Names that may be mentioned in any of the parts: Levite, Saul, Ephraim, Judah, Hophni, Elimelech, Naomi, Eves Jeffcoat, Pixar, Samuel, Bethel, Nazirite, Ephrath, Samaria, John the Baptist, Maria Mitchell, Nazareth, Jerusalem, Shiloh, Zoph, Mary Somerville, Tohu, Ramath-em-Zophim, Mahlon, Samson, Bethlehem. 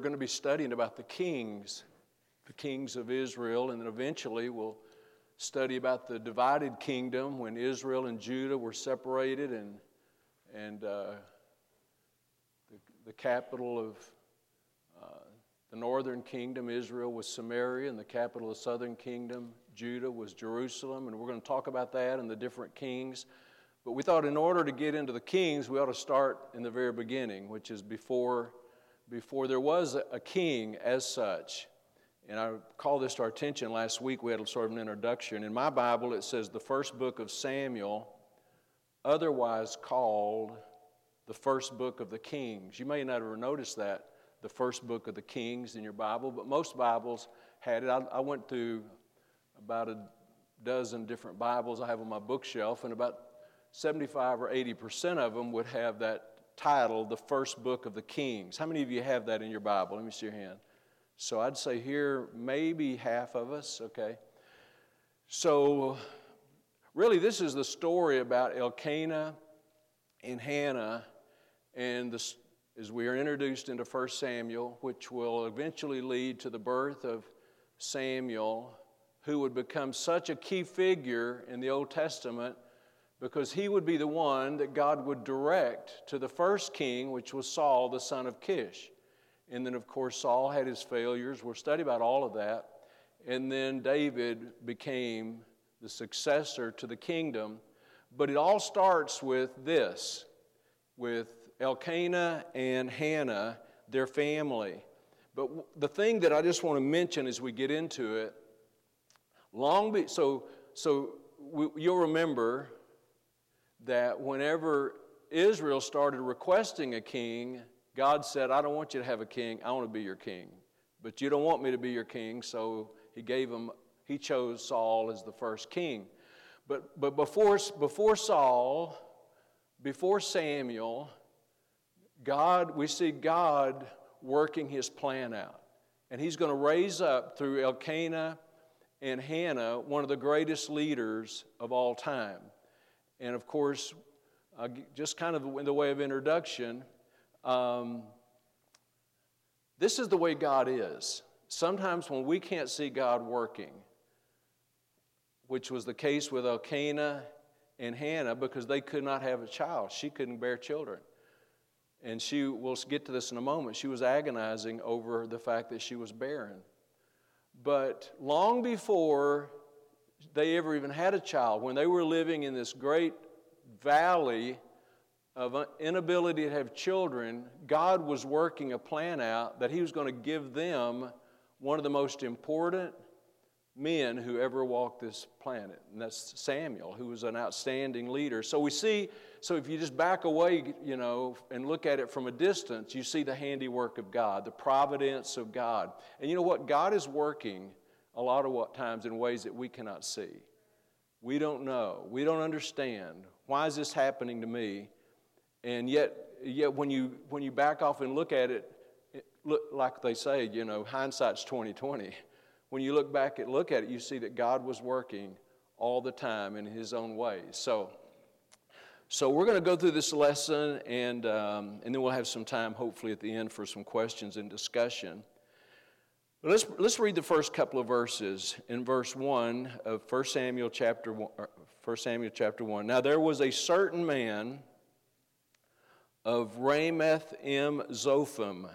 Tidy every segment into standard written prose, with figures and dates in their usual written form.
going to be studying about the kings of Israel, and then eventually we'll study about the divided kingdom when Israel and Judah were separated, and the capital of the northern kingdom, Israel, was Samaria, and the capital of the southern kingdom, Judah, was Jerusalem, and we're going to talk about that and the different kings. But we thought in order to get into the kings, we ought to start in the very beginning, which is before there was a king as such. And I called this to our attention last week. We had sort of an introduction. In my Bible, it says the first book of Samuel, otherwise called the first book of the Kings. You may not have ever noticed that, the first book of the Kings in your Bible, but most Bibles had it. I went through about a dozen different Bibles I have on my bookshelf, and about 75 or 80% of them would have that title, the first book of the Kings. How many of you have that in your Bible? Let me see your hand. So I'd say here, maybe half of us, okay? So really this is the story about Elkanah and Hannah, and this, as we are introduced into 1 Samuel, which will eventually lead to the birth of Samuel, who would become such a key figure in the Old Testament because he would be the one that God would direct to the first king, which was Saul, the son of Kish. And then, of course, Saul had his failures. We'll study about all of that. And then David became the successor to the kingdom. But it all starts with this, with Elkanah and Hannah, their family. But the thing that I just want to mention as we get into it, you'll remember that whenever Israel started requesting a king, God said, I don't want you to have a king, I want to be your king. But you don't want me to be your king, so he chose Saul as the first king. But before Saul, before Samuel, we see God working his plan out. And he's going to raise up through Elkanah and Hannah, one of the greatest leaders of all time. And of course, just kind of in the way of introduction, this is the way God is. Sometimes when we can't see God working, which was the case with Elkanah and Hannah because they could not have a child. She couldn't bear children. And we'll get to this in a moment, she was agonizing over the fact that she was barren. But long before they ever even had a child, when they were living in this great valley of inability to have children, God was working a plan out that he was going to give them one of the most important men who ever walked this planet, and that's Samuel, who was an outstanding leader. So if you just back away, and look at it from a distance, you see the handiwork of God, the providence of God. And you know what? God is working a lot of times in ways that we cannot see. We don't know. We don't understand. Why is this happening to me? And yet when you back off and look at it, like they say, hindsight's 20/20. When you look back and look at it, you see that God was working all the time in his own ways. So we're going to go through this lesson, and then we'll have some time, hopefully, at the end for some questions and discussion. But let's read the first couple of verses in verse 1 of 1 Samuel chapter 1. Now there was a certain man of Ramath-em-Zophim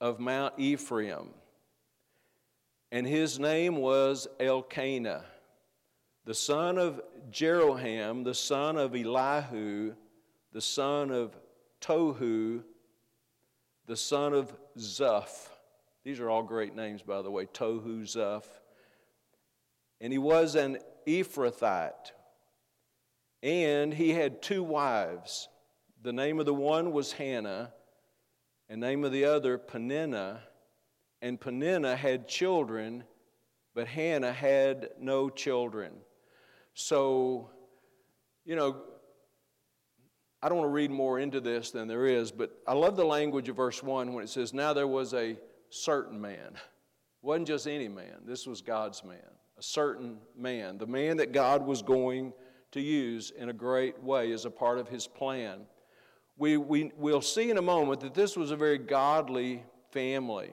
of Mount Ephraim, and his name was Elkanah, the son of Jeroham, the son of Elihu, the son of Tohu, the son of Zoph. These are all great names, by the way, Tohu, Zoph. And he was an Ephrathite, and he had two wives. The name of the one was Hannah, and the name of the other Peninnah. And Peninnah had children, but Hannah had no children. So, I don't want to read more into this than there is, but I love the language of verse 1 when it says, now there was a certain man. It wasn't just any man. This was God's man, a certain man, the man that God was going to use in a great way as a part of his plan. We'll see in a moment that this was a very godly family.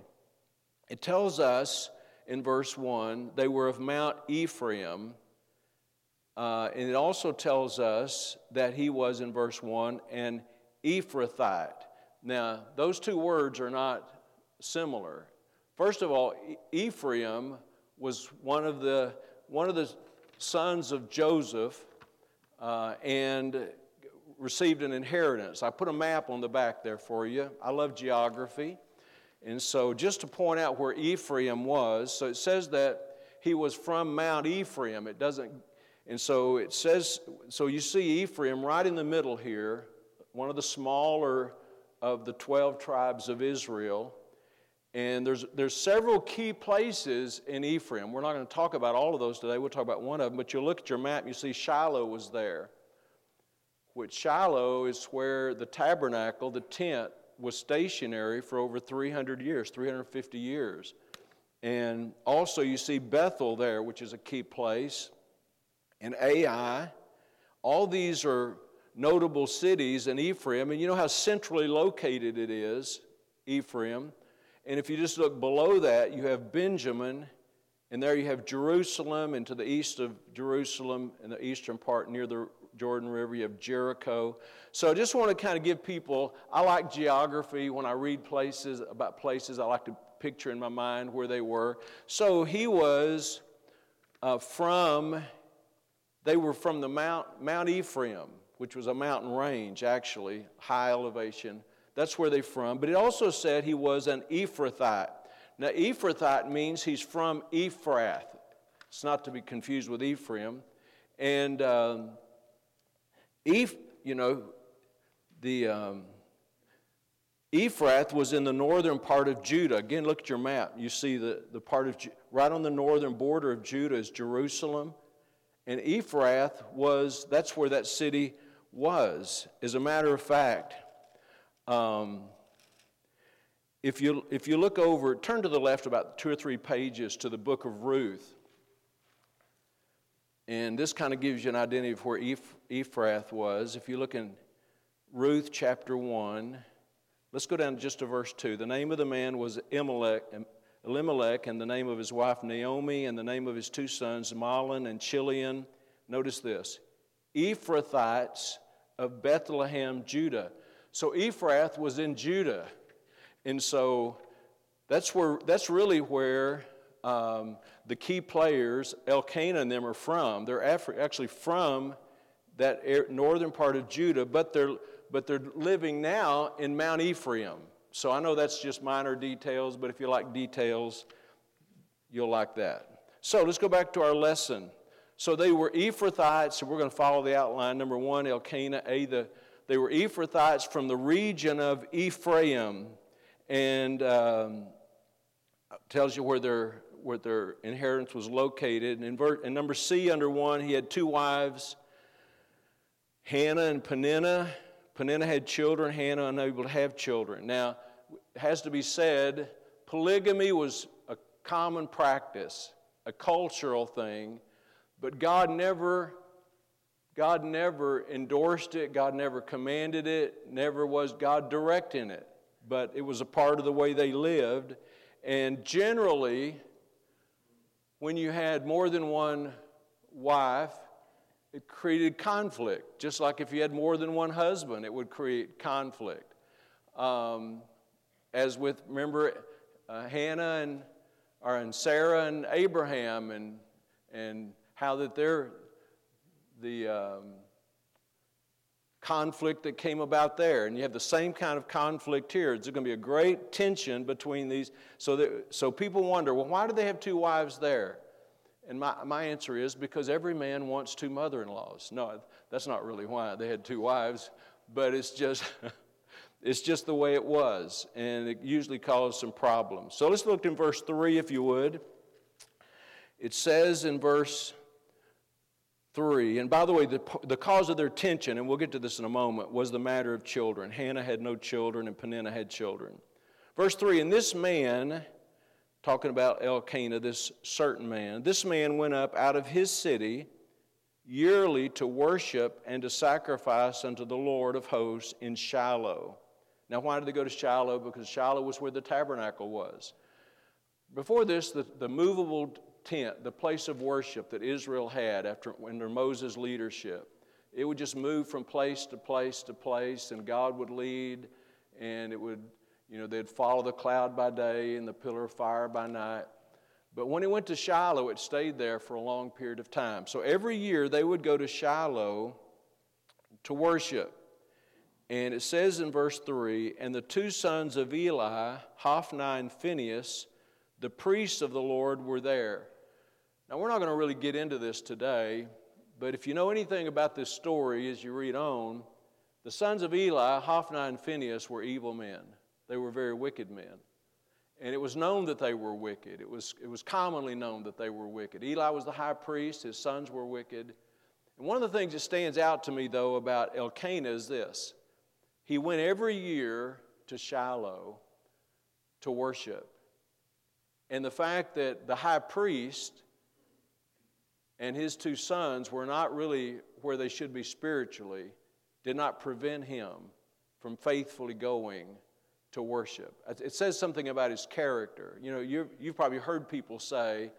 It tells us in verse 1, they were of Mount Ephraim. And it also tells us that he was, in verse 1, an Ephrathite. Now, those two words are not similar. First of all, Ephraim was one of the sons of Joseph and received an inheritance. I put a map on the back there for you. I love geography. And so just to point out where Ephraim was, so it says that he was from Mount Ephraim. It doesn't... And so it says, so you see Ephraim right in the middle here, one of the smaller of the 12 tribes of Israel. And there's several key places in Ephraim. We're not going to talk about all of those today. We'll talk about one of them. But you look at your map, you see Shiloh was there, which Shiloh is where the tabernacle, the tent, was stationary for over 300 years, 350 years. And also you see Bethel there, which is a key place. And Ai, all these are notable cities in Ephraim. And you know how centrally located it is, Ephraim. And if you just look below that, you have Benjamin. And there you have Jerusalem. And to the east of Jerusalem, in the eastern part near the Jordan River, you have Jericho. So I just want to kind of give people, I like geography. When I read places about places, I like to picture in my mind where they were. So he was They were from the Mount Ephraim, which was a mountain range, actually, high elevation. That's where they're from. But it also said he was an Ephrathite. Now, Ephrathite means he's from Ephrath. It's not to be confused with Ephraim. And, Ephrath was in the northern part of Judah. Again, look at your map. You see the part of, right on the northern border of Judah is Jerusalem. And Ephrath was, that's where that city was. As a matter of fact, if you look over, turn to the left about 2 or 3 pages to the book of Ruth. And this kind of gives you an identity of where Ephrath was. If you look in Ruth chapter 1, let's go down just to verse 2. The name of the man was Elimelech, and the name of his wife Naomi, and the name of his 2 sons Mahlon and Chilion. Notice this, Ephrathites of Bethlehem, Judah. So Ephrath was in Judah, and so that's really where the key players Elkanah and them are from. They're actually from that northern part of Judah, but they're living now in Mount Ephraim. So I know that's just minor details, but if you like details, you'll like that. So let's go back to our lesson. So they were Ephrathites, and we're going to follow the outline. Number 1, Elkanah, they were Ephrathites from the region of Ephraim, and tells you where their inheritance was located. And in number C, under 1, he had 2 wives, Hannah and Peninnah. Peninnah had children, Hannah unable to have children. Now, it has to be said, polygamy was a common practice, a cultural thing, but God never endorsed it, God never commanded it, never was God directing it, but it was a part of the way they lived. And generally, when you had more than one wife, it created conflict, just like if you had more than one husband, it would create conflict. As with, remember, Hannah and Sarah and Abraham, and how that the conflict that came about there, and you have the same kind of conflict here. There's going to be a great tension between these. So people wonder, well, why do they have 2 wives there? And my answer is because every man wants 2 mother-in-laws. No, that's not really why they had 2 wives, but it's just the way it was, and it usually caused some problems. So let's look in verse 3, if you would. It says in verse 3, and by the way, the cause of their tension, and we'll get to this in a moment, was the matter of children. Hannah had no children, and Peninnah had children. Verse 3, and this man... talking about Elkanah, this certain man. This man went up out of his city yearly to worship and to sacrifice unto the Lord of hosts in Shiloh. Now, why did they go to Shiloh? Because Shiloh was where the tabernacle was. Before this, the movable tent, the place of worship that Israel had under Moses' leadership, it would just move from place to place to place, and God would lead, and it would, they'd follow the cloud by day and the pillar of fire by night. But when it went to Shiloh, it stayed there for a long period of time. So every year they would go to Shiloh to worship. And it says in verse 3, and the two sons of Eli, Hophni and Phinehas, the priests of the Lord, were there. Now, we're not going to really get into this today, but if you know anything about this story as you read on, the sons of Eli, Hophni and Phinehas, were evil men. They were very wicked men. And it was known that they were wicked. It was commonly known that they were wicked. Eli was the high priest. His sons were wicked. And one of the things that stands out to me, though, about Elkanah is this. He went every year to Shiloh to worship. And the fact that the high priest and his two sons were not really where they should be spiritually did not prevent him from faithfully going to worship. It says something about his character. You've probably heard people say,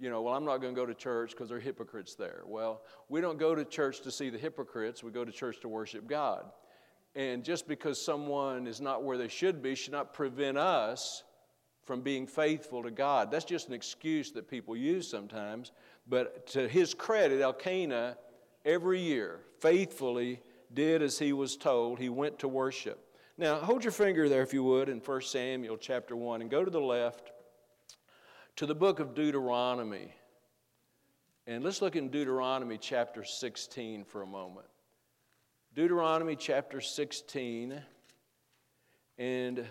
well, I'm not going to go to church because there are hypocrites there. Well, we don't go to church to see the hypocrites. We go to church to worship God. And just because someone is not where they should be should not prevent us from being faithful to God. That's just an excuse that people use sometimes. But to his credit, Elkanah, every year, faithfully did as he was told. He went to worship. Now, hold your finger there, if you would, in 1 Samuel chapter 1, and go to the left to the book of Deuteronomy. And let's look in Deuteronomy chapter 16 for a moment. Deuteronomy chapter 16, and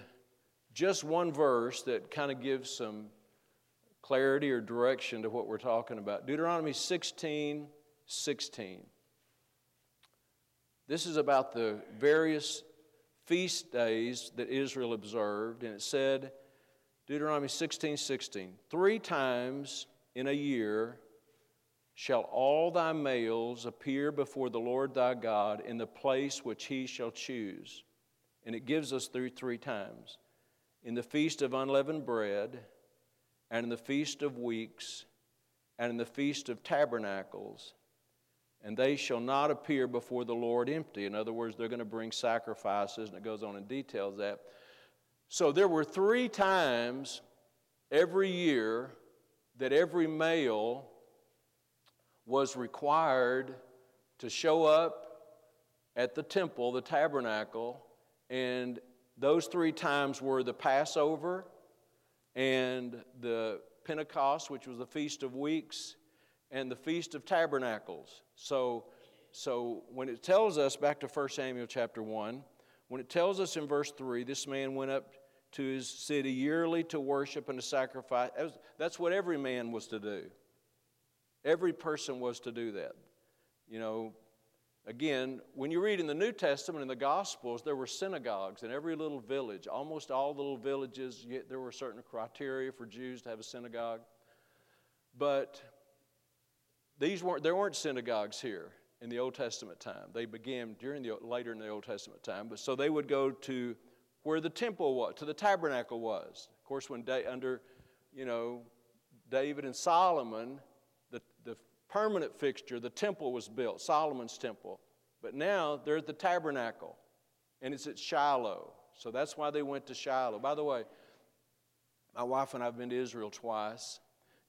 just one verse that kind of gives some clarity or direction to what we're talking about. Deuteronomy 16:16. This is about the various feast days that Israel observed, and it said, Deuteronomy 16:16, 3 times in a year shall all thy males appear before the Lord thy God in the place which he shall choose. And it gives us through 3 times. In the feast of unleavened bread, and in the feast of weeks, and in the feast of tabernacles, and they shall not appear before the Lord empty. In other words, they're going to bring sacrifices, and it goes on and details that. So there were 3 times every year that every male was required to show up at the temple, the tabernacle, and those 3 times were the Passover and the Pentecost, which was the Feast of Weeks, and the Feast of Tabernacles. So when it tells us, back to 1 Samuel chapter 1, when it tells us in verse 3, this man went up to his city yearly to worship and to sacrifice, that's what every man was to do. Every person was to do that. Again, when you read in the New Testament, in the Gospels, there were synagogues in every little village. Almost all the little villages, there were certain criteria for Jews to have a synagogue. But there weren't synagogues here in the Old Testament time. They began later in the Old Testament time. But so they would go to where the temple was, to the tabernacle was. Of course, under David and Solomon, the permanent fixture, the temple was built, Solomon's temple. But now they're at the tabernacle, and it's at Shiloh. So that's why they went to Shiloh. By the way, my wife and I have been to Israel twice,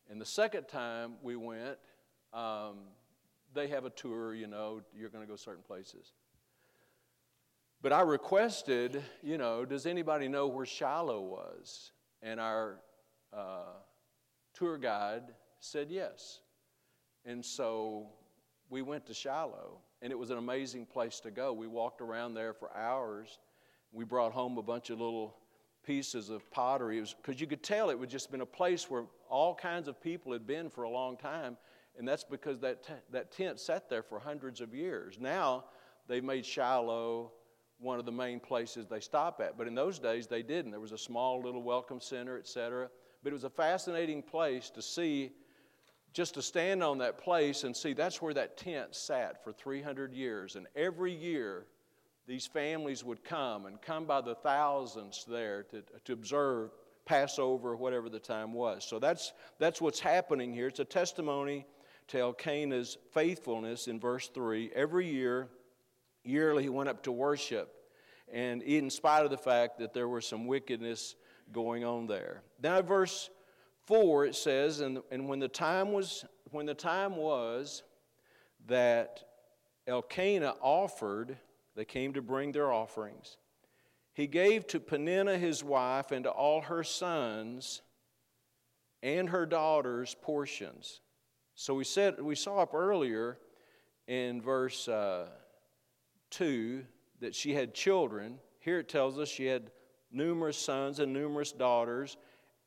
and the second time we went, they have a tour, you're going to go certain places. But I requested, does anybody know where Shiloh was? And our tour guide said yes. And so we went to Shiloh, and it was an amazing place to go. We walked around there for hours. We brought home a bunch of little pieces of pottery, because you could tell it would just been a place where all kinds of people had been for a long time. And that's because that tent sat there for hundreds of years. Now they've made Shiloh one of the main places they stop at. But in those days, they didn't. There was a small little welcome center, et cetera. But it was a fascinating place to see, just to stand on that place and see that's where that tent sat for 300 years. And every year these families would come, and come by the thousands there to observe Passover, whatever the time was. So that's what's happening here. It's a testimony to Elkanah's faithfulness in verse 3. Every year, yearly, he went up to worship, and in spite of the fact that there was some wickedness going on there. Now, verse 4, it says, and when the time was that Elkanah offered, they came to bring their offerings. He gave to Peninnah his wife and to all her sons and her daughters portions. So we saw up earlier in verse 2 that she had children. Here it tells us she had numerous sons and numerous daughters.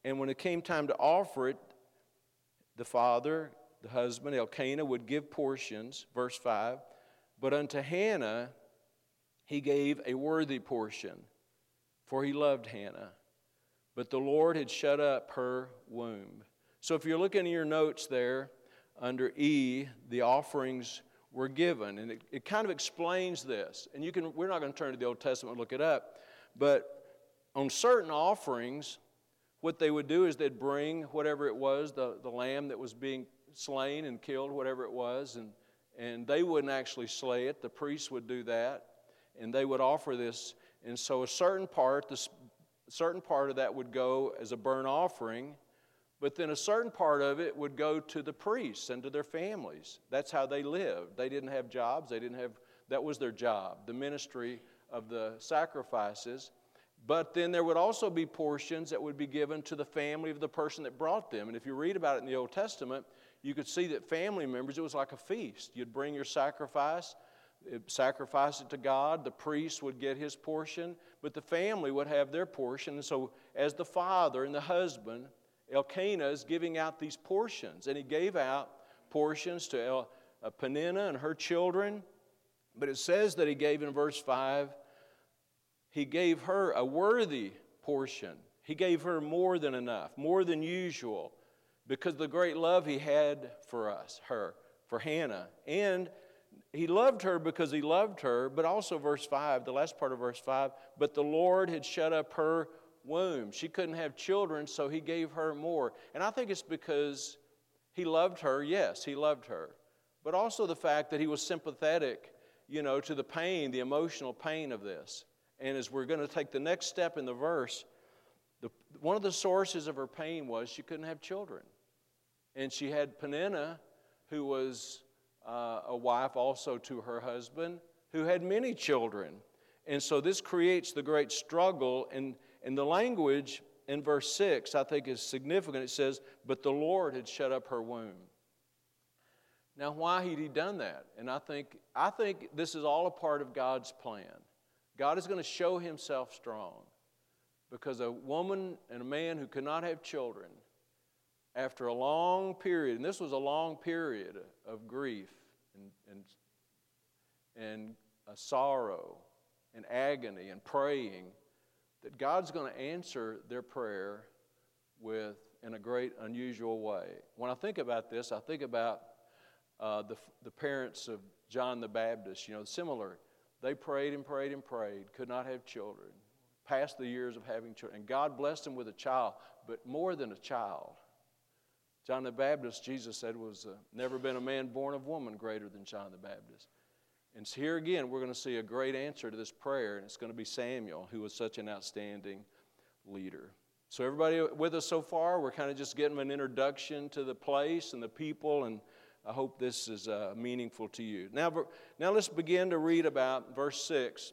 And when it came time to offer it, the father, the husband, Elkanah, would give portions. Verse 5, but unto Hannah he gave a worthy portion, for he loved Hannah. But the Lord had shut up her womb. So if you're looking in your notes there, under E, the offerings were given. And it kind of explains this. And we're not going to turn to the Old Testament and look it up. But on certain offerings, what they would do is they'd bring whatever it was, the lamb that was being slain and killed, whatever it was. And they wouldn't actually slay it. The priests would do that. And they would offer this. And so a certain part of that would go as a burnt offering. But then a certain part of it would go to the priests and to their families. That's how they lived. They didn't have jobs. That was their job, the ministry of the sacrifices. But then there would also be portions that would be given to the family of the person that brought them. And if you read about it in the Old Testament, you could see that family members, it was like a feast. You'd bring your sacrifice it to God, the priest would get his portion, but the family would have their portion. And so as the father and the husband, Elkanah is giving out these portions, and he gave out portions to Peninnah and her children. But it says that he gave in verse 5, he gave her a worthy portion. He gave her more than enough, more than usual, because of the great love he had for us, for Hannah. And he loved her because he loved her, but also verse 5, the last part of verse 5, but the Lord had shut up her womb. She couldn't have children, so he gave her more. And I think it's because he loved her. Yes, he loved her. But also the fact that he was sympathetic, to the pain, the emotional pain of this. And as we're going to take the next step in the verse, one of the sources of her pain was she couldn't have children. And she had Peninnah, who was a wife also to her husband, who had many children. And so this creates the great struggle, and the language in verse 6 I think is significant. It says, but the Lord had shut up her womb. Now why had he done that? And I think this is all a part of God's plan. God is going to show himself strong, because a woman and a man who could not have children, after a long period, and this was a long period of grief and sorrow, and agony and praying, that God's going to answer their prayer in a great unusual way. When I think about this, I think about the parents of John the Baptist, similar. They prayed and prayed and prayed, could not have children, past the years of having children. And God blessed them with a child, but more than a child. John the Baptist, Jesus said, was never been a man born of woman greater than John the Baptist. And here again, we're going to see a great answer to this prayer, and it's going to be Samuel, who was such an outstanding leader. So everybody with us so far, we're kind of just getting an introduction to the place and the people, and I hope this is meaningful to you. Now let's begin to read about verse 6,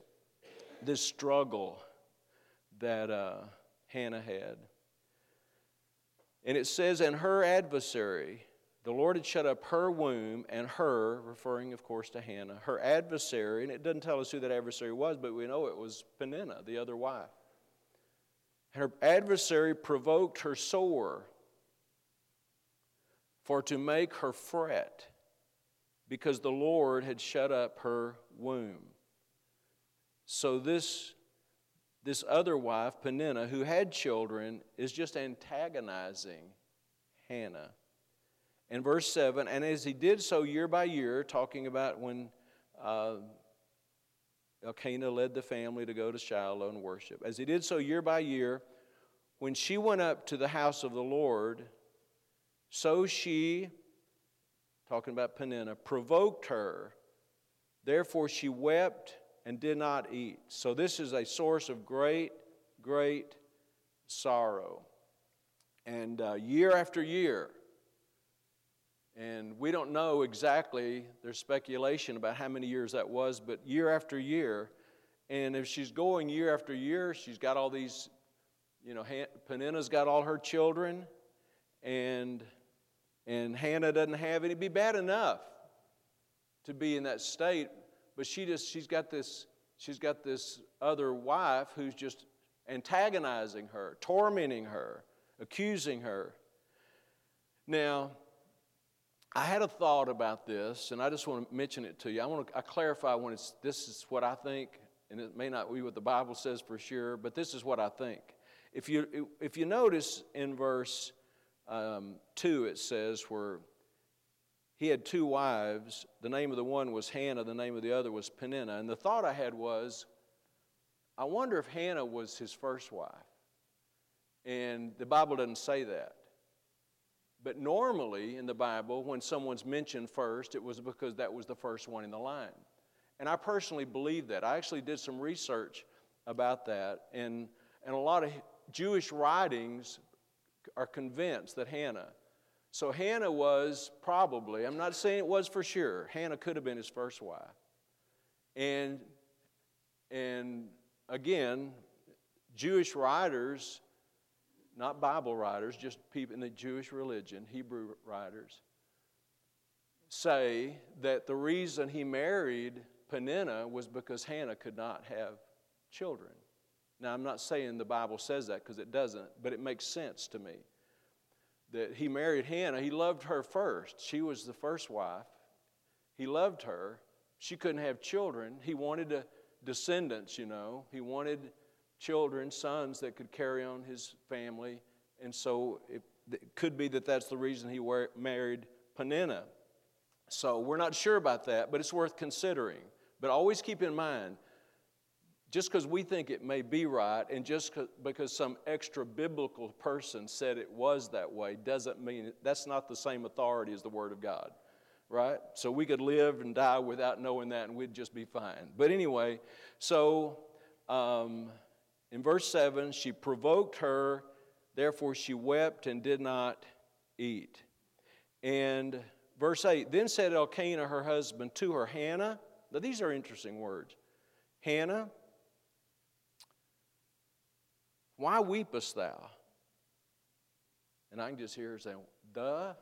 this struggle that Hannah had. And it says, and her adversary, the Lord had shut up her womb, and her, referring of course to Hannah, her adversary, and it doesn't tell us who that adversary was, but we know it was Peninnah, the other wife. Her adversary provoked her sore, for to make her fret, because the Lord had shut up her womb. So this other wife, Peninnah, who had children, is just antagonizing Hannah. In verse 7, and as he did so year by year, talking about when Elkanah led the family to go to Shiloh and worship. As he did so year by year, when she went up to the house of the Lord, so she, talking about Peninnah, provoked her. Therefore she wept and did not eat. So this is a source of great, great sorrow. And year after year, and we don't know exactly, there's speculation about how many years that was, but year after year, and if she's going year after year, she's got all these, Peninnah's got all her children, and Hannah doesn't have any. It'd be bad enough to be in that state, but she's got this other wife who's just antagonizing her, tormenting her, accusing her. Now, I had a thought about this, and I just want to mention it to you. I clarify when this is what I think, and it may not be what the Bible says for sure, but this is what I think. If you notice in verse 2, it says where he had two wives. The name of the one was Hannah. The name of the other was Peninnah. And the thought I had was, I wonder if Hannah was his first wife. And the Bible doesn't say that. But normally in the Bible, when someone's mentioned first, it was because that was the first one in the line. And I personally believe that. I actually did some research about that. And a lot of Jewish writings are convinced that Hannah. So Hannah was probably, I'm not saying it was for sure, Hannah could have been his first wife. And again, Jewish writers, not Bible writers, just people in the Jewish religion, Hebrew writers, say that the reason he married Peninnah was because Hannah could not have children. Now, I'm not saying the Bible says that because it doesn't, but it makes sense to me that he married Hannah. He loved her first. She was the first wife. He loved her. She couldn't have children. He wanted descendants, He wanted children, sons that could carry on his family. And so it could be that that's the reason he married Peninnah. So we're not sure about that, but it's worth considering. But always keep in mind, just because we think it may be right and just because some extra biblical person said it was that way doesn't mean that's not the same authority as the Word of God, right? So we could live and die without knowing that and we'd just be fine. But anyway, so in verse 7, she provoked her, therefore she wept and did not eat. And verse 8, then said Elkanah her husband to her, Hannah. Now these are interesting words. Hannah, why weepest thou? And I can just hear her saying, duh.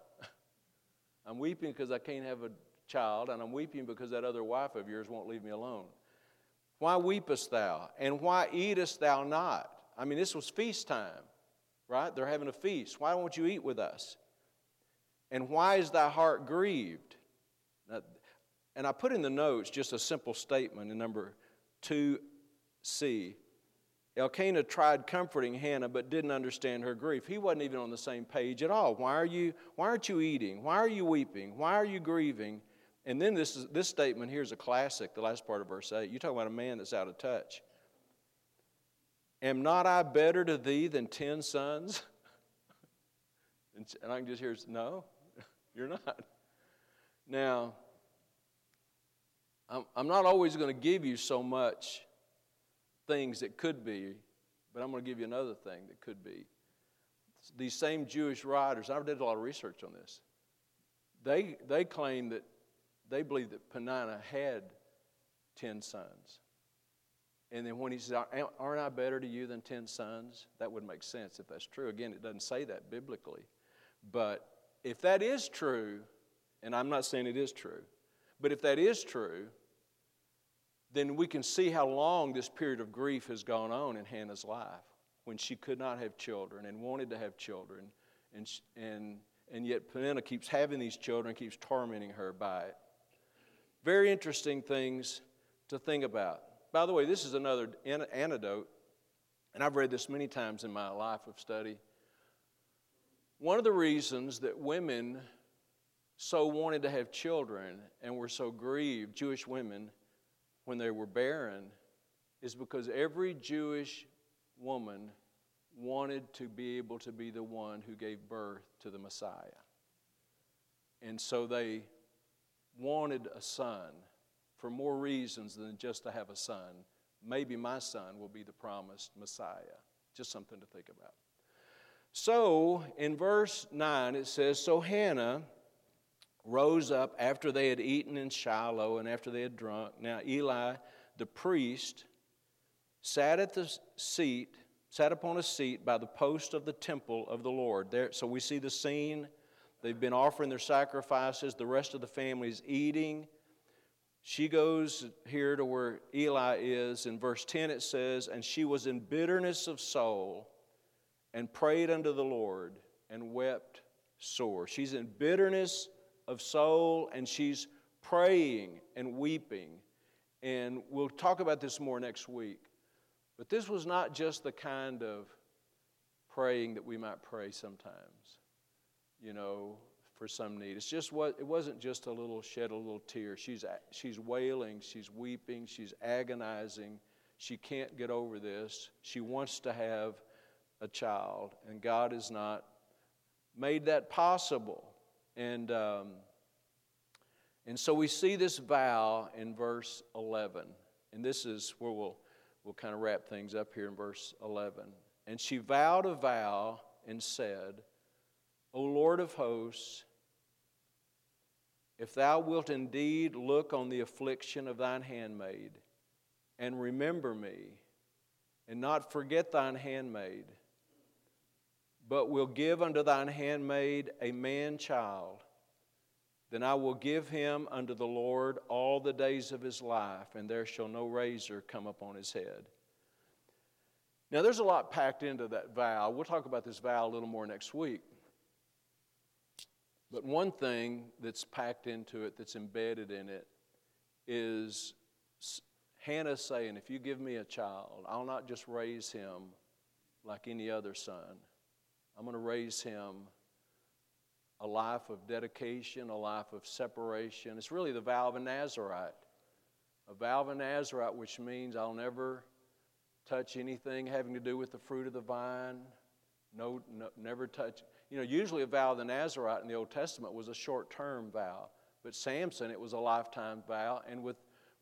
I'm weeping because I can't have a child, and I'm weeping because that other wife of yours won't leave me alone. Why weepest thou? And why eatest thou not? I mean, this was feast time, right? They're having a feast. Why won't you eat with us? And why is thy heart grieved? Now, and I put in the notes just a simple statement in number 2c. Elkanah tried comforting Hannah, but didn't understand her grief. He wasn't even on the same page at all. Why aren't you eating? Why are you weeping? Why are you grieving? And then this statement here is a classic, the last part of verse 8. You're talking about a man that's out of touch. Am not I better to thee than 10 sons? And I can just hear, no, you're not. Now, I'm not always going to give you so much things that could be, but I'm going to give you another thing that could be. These same Jewish writers, I did a lot of research on this. They claim that they believe that Peninnah had 10 sons. And then when he says, aren't I better to you than 10 sons? That would make sense if that's true. Again, it doesn't say that biblically. But if that is true, and I'm not saying it is true, but if that is true, then we can see how long this period of grief has gone on in Hannah's life when she could not have children and wanted to have children, and yet Peninnah keeps having these children, keeps tormenting her by it. Very interesting things to think about. By the way, this is another anecdote, and I've read this many times in my life of study. One of the reasons that women so wanted to have children and were so grieved, Jewish women, when they were barren is because every Jewish woman wanted to be able to be the one who gave birth to the Messiah. And so they wanted a son for more reasons than just to have a son. Maybe my son will be the promised Messiah. Just something to think about. So, in verse 9 it says, so Hannah rose up after they had eaten in Shiloh and after they had drunk. Now Eli, the priest, sat upon a seat by the post of the temple of the Lord. There, so we see the scene. They've been offering their sacrifices. The rest of the family is eating. She goes here to where Eli is. In verse 10 it says, and she was in bitterness of soul and prayed unto the Lord and wept sore. She's in bitterness of soul and she's praying and weeping. And we'll talk about this more next week. But this was not just the kind of praying that we might pray sometimes, you know, for some need. It's just what it wasn't just a little shed a little tear. She's wailing, she's weeping, she's agonizing. She can't get over this. She wants to have a child, and God has not made that possible. And so we see this vow in verse 11, and this is where we'll kind of wrap things up here in verse 11. And she vowed a vow and said, O Lord of hosts, if thou wilt indeed look on the affliction of thine handmaid, and remember me, and not forget thine handmaid, but will give unto thine handmaid a man-child, then I will give him unto the Lord all the days of his life, and there shall no razor come upon his head. Now, there's a lot packed into that vow. We'll talk about this vow a little more next week. But one thing that's packed into it, that's embedded in it, is Hannah saying, if you give me a child, I'll not just raise him like any other son. I'm going to raise him a life of dedication, a life of separation. It's really the vow of a Nazirite. A vow of a Nazirite, which means I'll never touch anything having to do with the fruit of the vine. No, never touch. You know, usually a vow of the Nazirite in the Old Testament was a short-term vow. But Samson, it was a lifetime vow. And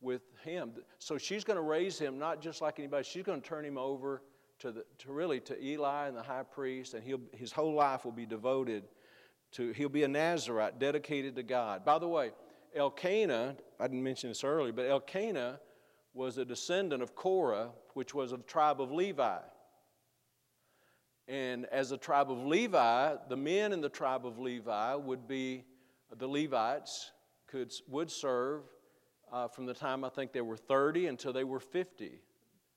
with him, so she's going to raise him not just like anybody. She's going to turn him over to Eli and the high priest, and his whole life will be devoted to, he'll be a Nazirite dedicated to God. By the way, Elkanah, I didn't mention this earlier, but Elkanah was a descendant of Korah, which was of the tribe of Levi. And as a tribe of Levi, the men in the tribe of Levi would be, the Levites would serve from the time I think they were 30 until they were 50.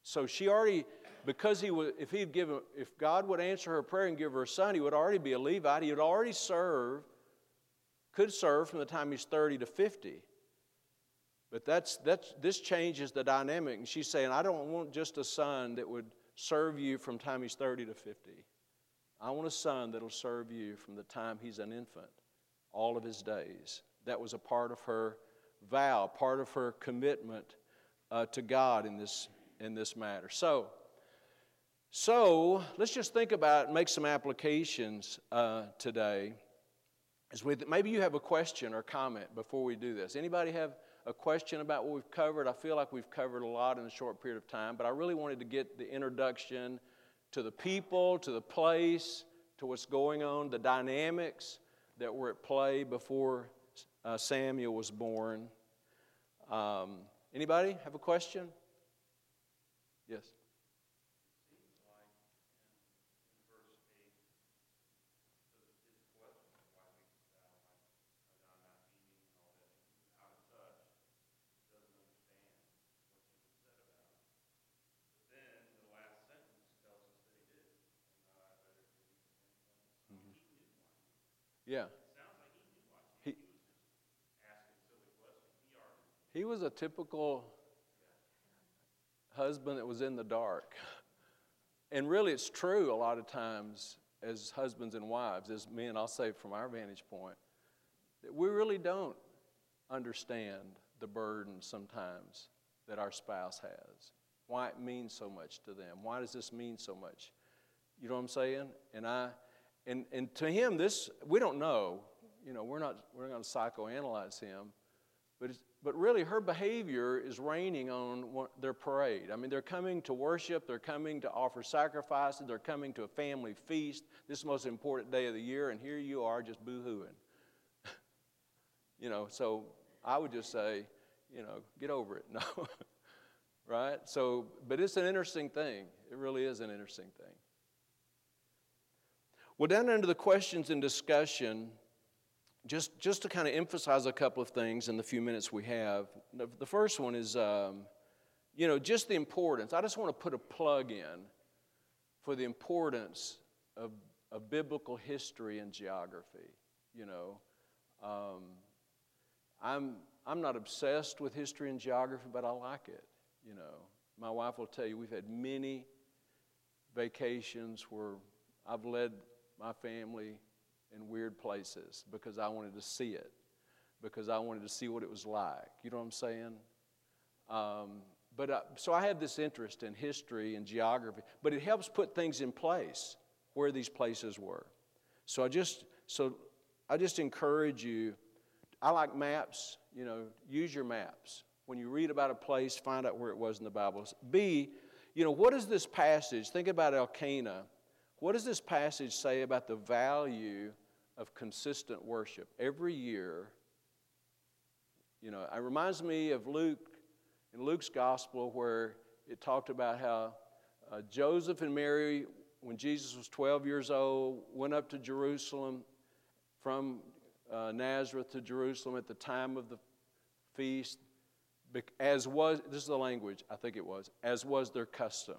So she already, because he would, if God would answer her prayer and give her a son, he would already be a Levite. He would already could serve from the time he's 30 to 50. But this changes the dynamic. And she's saying, I don't want just a son that would serve you from the time he's 30 to 50. I want a son that'll serve you from the time he's an infant, all of his days. That was a part of her vow, part of her commitment to God in this matter. So let's just think about it and make some applications today. Maybe you have a question or comment before we do this. Anybody have a question about what we've covered? I feel like we've covered a lot in a short period of time, but I really wanted to get the introduction to the people, to the place, to what's going on, the dynamics that were at play before Samuel was born. Anybody have a question? Yes. Yeah. He was a typical husband that was in the dark. And really it's true a lot of times as husbands and wives, as men, I'll say from our vantage point, that we really don't understand the burden sometimes that our spouse has, why it means so much to them. Why does this mean so much? You know what I'm saying? And to him, this, we don't know. You know, we're not going to psychoanalyze him, but really her behavior is raining on their parade. I mean, they're coming to worship, they're coming to offer sacrifices, they're coming to a family feast. This is the most important day of the year, and here you are just boo-hooing. You know, so I would just say, you know, get over it. No, right? So, but it's an interesting thing. It really is an interesting thing. Well, down under the questions and discussion, just to kind of emphasize a couple of things in the few minutes we have. The first one is, you know, just the importance. I just want to put a plug in for the importance of biblical history and geography. You know, I'm not obsessed with history and geography, but I like it. You know, my wife will tell you we've had many vacations where I've led my family in weird places because I wanted to see it, because I wanted to see what it was like. You know what I'm saying? So I have this interest in history and geography, but it helps put things in place where these places were. So I just encourage you. I like maps. You know, use your maps. When you read about a place, find out where it was in the Bible. B, you know, what is this passage? Think about Elkanah. What does this passage say about the value of consistent worship? Every year, you know, it reminds me of Luke, in Luke's gospel, where it talked about how Joseph and Mary, when Jesus was 12 years old, went up to Jerusalem from Nazareth to Jerusalem at the time of the feast, as was, this is the language, I think it was, as was their custom.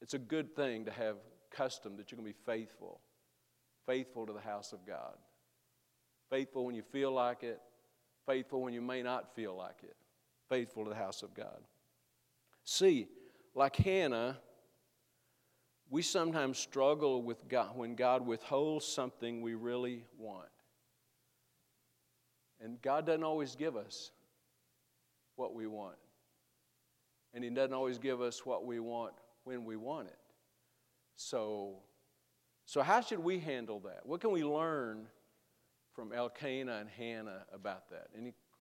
It's a good thing to have custom that you're going to be faithful to the house of God. Faithful when you feel like it, faithful when you may not feel like it, faithful to the house of God. See, like Hannah, we sometimes struggle with God when God withholds something we really want. And God doesn't always give us what we want. And He doesn't always give us what we want when we want it. So how should we handle that? What can we learn from Elkanah and Hannah about that? Any